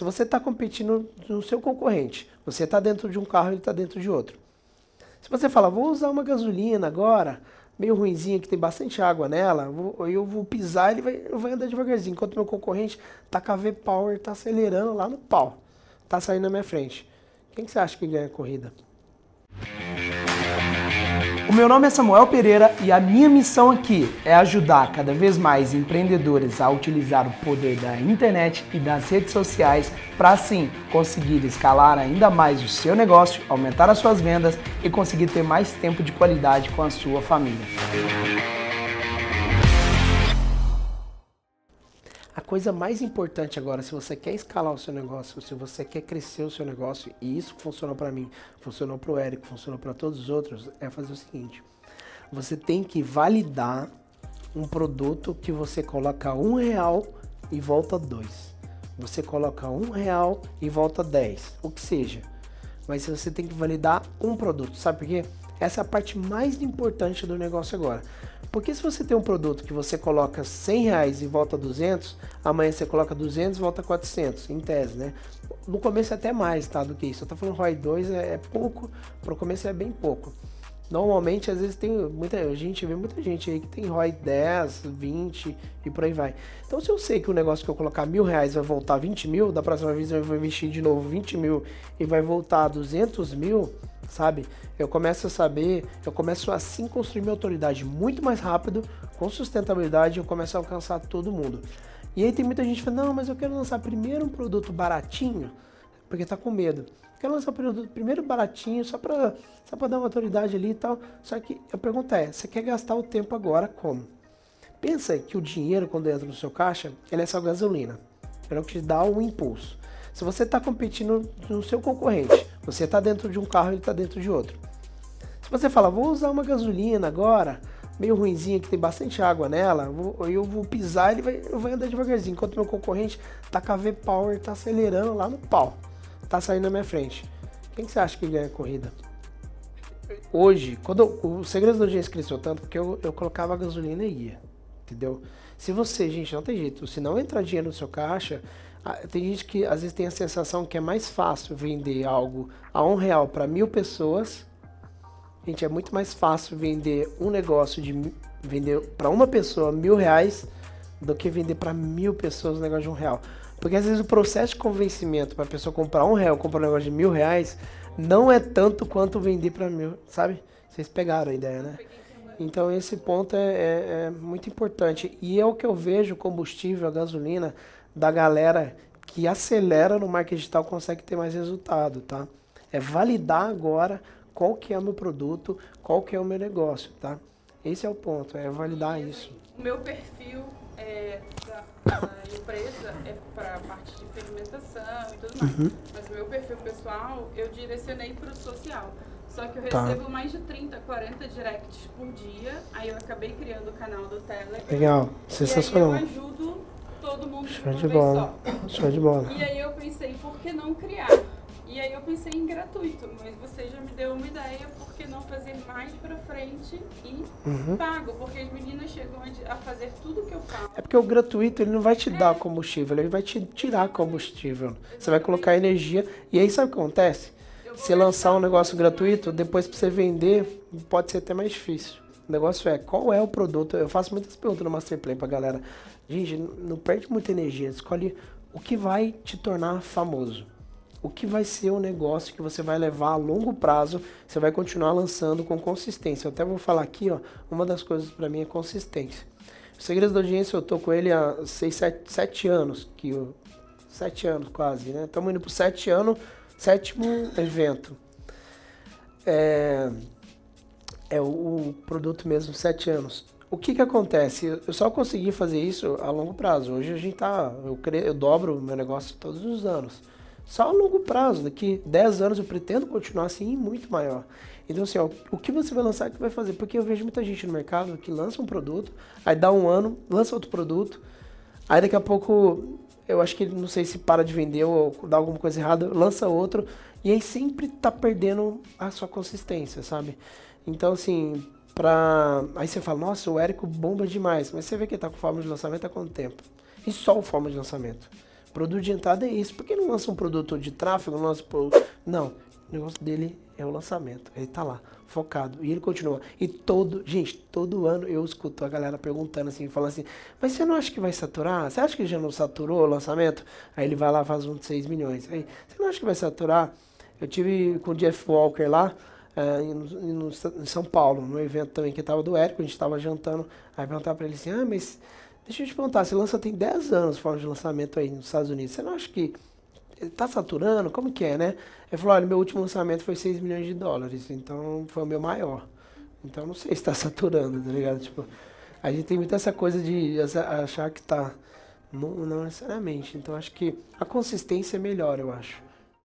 Se você está competindo no seu concorrente, você está dentro de um carro e ele está dentro de outro. Se você fala, vou usar uma gasolina agora, meio ruinzinha, que tem bastante água nela, eu vou pisar, ele vai andar devagarzinho, enquanto meu concorrente tá com a V-Power, tá acelerando lá no pau, tá saindo na minha frente. Quem que você acha que ganha a corrida? O meu nome é Samuel Pereira e a minha missão aqui é ajudar cada vez mais empreendedores a utilizar o poder da internet e das redes sociais para assim conseguir escalar ainda mais o seu negócio, aumentar as suas vendas e conseguir ter mais tempo de qualidade com a sua família. A coisa mais importante agora, se você quer escalar o seu negócio, se você quer crescer o seu negócio, e isso funcionou para mim, funcionou para o Eric, funcionou para todos os outros, é fazer o seguinte: você tem que validar um produto que você coloca R$1 e volta 2, você coloca R$1 e volta 10, o que seja, mas você tem que validar um produto, sabe por quê? Essa é a parte mais importante do negócio agora. Porque se você tem um produto que você coloca R$100 e volta 200, amanhã você coloca 200 e volta 400, em tese, né? No começo é até mais, tá, do que isso. Eu tô falando ROI 2 é pouco, pro começo é bem pouco. Normalmente, às vezes, a gente vê muita gente aí que tem ROI 10, 20 e por aí vai. Então, se eu sei que o negócio que eu colocar R$1.000 vai voltar 20 mil, da próxima vez eu vou investir de novo 20 mil e vai voltar 200 mil... Sabe, eu começo a assim construir minha autoridade muito mais rápido, com sustentabilidade, eu começo a alcançar todo mundo. E aí tem muita gente falando, não, mas eu quero lançar primeiro um produto baratinho, porque tá com medo. Quero lançar um produto primeiro baratinho, só pra dar uma autoridade ali e tal. Só que a pergunta é, você quer gastar o tempo agora como? Pensa que o dinheiro, quando entra no seu caixa, ele é só gasolina. Ele é o que te dá um impulso. Se você está competindo no seu concorrente, você está dentro de um carro e ele está dentro de outro. Se você fala, vou usar uma gasolina agora, meio ruinzinha, que tem bastante água nela, eu vou pisar, ele vai andar devagarzinho, enquanto meu concorrente está com a V-Power, está acelerando lá no pau, está saindo na minha frente. Quem que você acha que ganha a corrida? Hoje, o segredo da audiência cresceu tanto porque eu colocava a gasolina e ia, entendeu? Se você, gente, não tem jeito, se não entrar dinheiro no seu caixa... Tem gente que às vezes tem a sensação que é mais fácil vender algo a R$1 para 1.000 pessoas. Gente, é muito mais fácil vender um negócio vender para uma pessoa R$1.000 do que vender para 1.000 pessoas um negócio de R$1. Porque às vezes o processo de convencimento para a pessoa comprar R$1, comprar um negócio de R$1.000 não é tanto quanto vender para 1.000, sabe? Vocês pegaram a ideia, né? Então esse ponto é muito importante e é o que eu vejo, o combustível, a gasolina da galera que acelera no marketing digital consegue ter mais resultado, tá? É validar agora qual que é o meu produto, qual que é o meu negócio, tá? Esse é o ponto, é validar isso. O meu perfil da empresa é para a parte de fermentação e tudo mais, mas o meu perfil pessoal eu direcionei para o social. Só que eu recebo mais de 30, 40 directs por dia, aí eu acabei criando o canal do Telegram. Legal, sensacional. E aí eu ajudo todo mundo Show de bola. E aí eu pensei, por que não criar? E aí eu pensei em gratuito, mas você já me deu uma ideia, por que não fazer mais pra frente e pago? Porque as meninas chegam a fazer tudo que eu faço. É porque o gratuito, ele não vai te dar combustível, ele vai te tirar combustível. Exatamente. Você vai colocar energia, e aí sabe o que acontece? Se lançar um negócio gratuito, depois pra você vender, pode ser até mais difícil. O negócio é, qual é o produto? Eu faço muitas perguntas no Masterplay pra galera. Gente, não perde muita energia. Escolhe o que vai te tornar famoso. O que vai ser o negócio que você vai levar a longo prazo. Você vai continuar lançando com consistência. Eu até vou falar aqui, ó. Uma das coisas pra mim é consistência. O Segredo da Audiência, eu tô com ele há 7 anos. 7 anos quase, né? Estamos indo pro 7 anos, 7º evento. É o produto mesmo, 7 anos. O que acontece? Eu só consegui fazer isso a longo prazo. Hoje a gente eu dobro o meu negócio todos os anos. Só a longo prazo, daqui 10 anos eu pretendo continuar assim, muito maior. Então assim, ó, o que você vai lançar, o que vai fazer? Porque eu vejo muita gente no mercado que lança um produto, aí dá um ano, lança outro produto, aí daqui a pouco, eu acho que ele, não sei se para de vender ou dá alguma coisa errada, lança outro, e aí sempre tá perdendo a sua consistência, sabe? Então, assim, aí você fala, nossa, o Érico bomba demais. Mas você vê que ele tá com forma de lançamento há quanto tempo? E só o forma de lançamento. Produto de entrada é isso. Por que não lança um produtor de tráfego? Não lança um produto? Não. O negócio dele é o lançamento. Ele tá lá, focado. E ele continua. E todo ano eu escuto a galera perguntando assim, falando assim, mas você não acha que vai saturar? Você acha que já não saturou o lançamento? Aí ele vai lá e faz um de 6 milhões. Aí, você não acha que vai saturar? Eu tive com o Jeff Walker lá, em São Paulo, no evento também que tava do Eric, a gente tava jantando. Aí perguntava pra ele assim, ah, mas deixa eu te perguntar, você lança tem 10 anos fora de lançamento aí nos Estados Unidos. Você não acha que tá saturando? Como que é, né? Ele falou, olha, meu último lançamento foi 6 milhões de dólares, então foi o meu maior. Então não sei se tá saturando, tá ligado? Tipo, a gente tem muita essa coisa de achar que tá, não necessariamente. Então acho que a consistência é melhor, eu acho.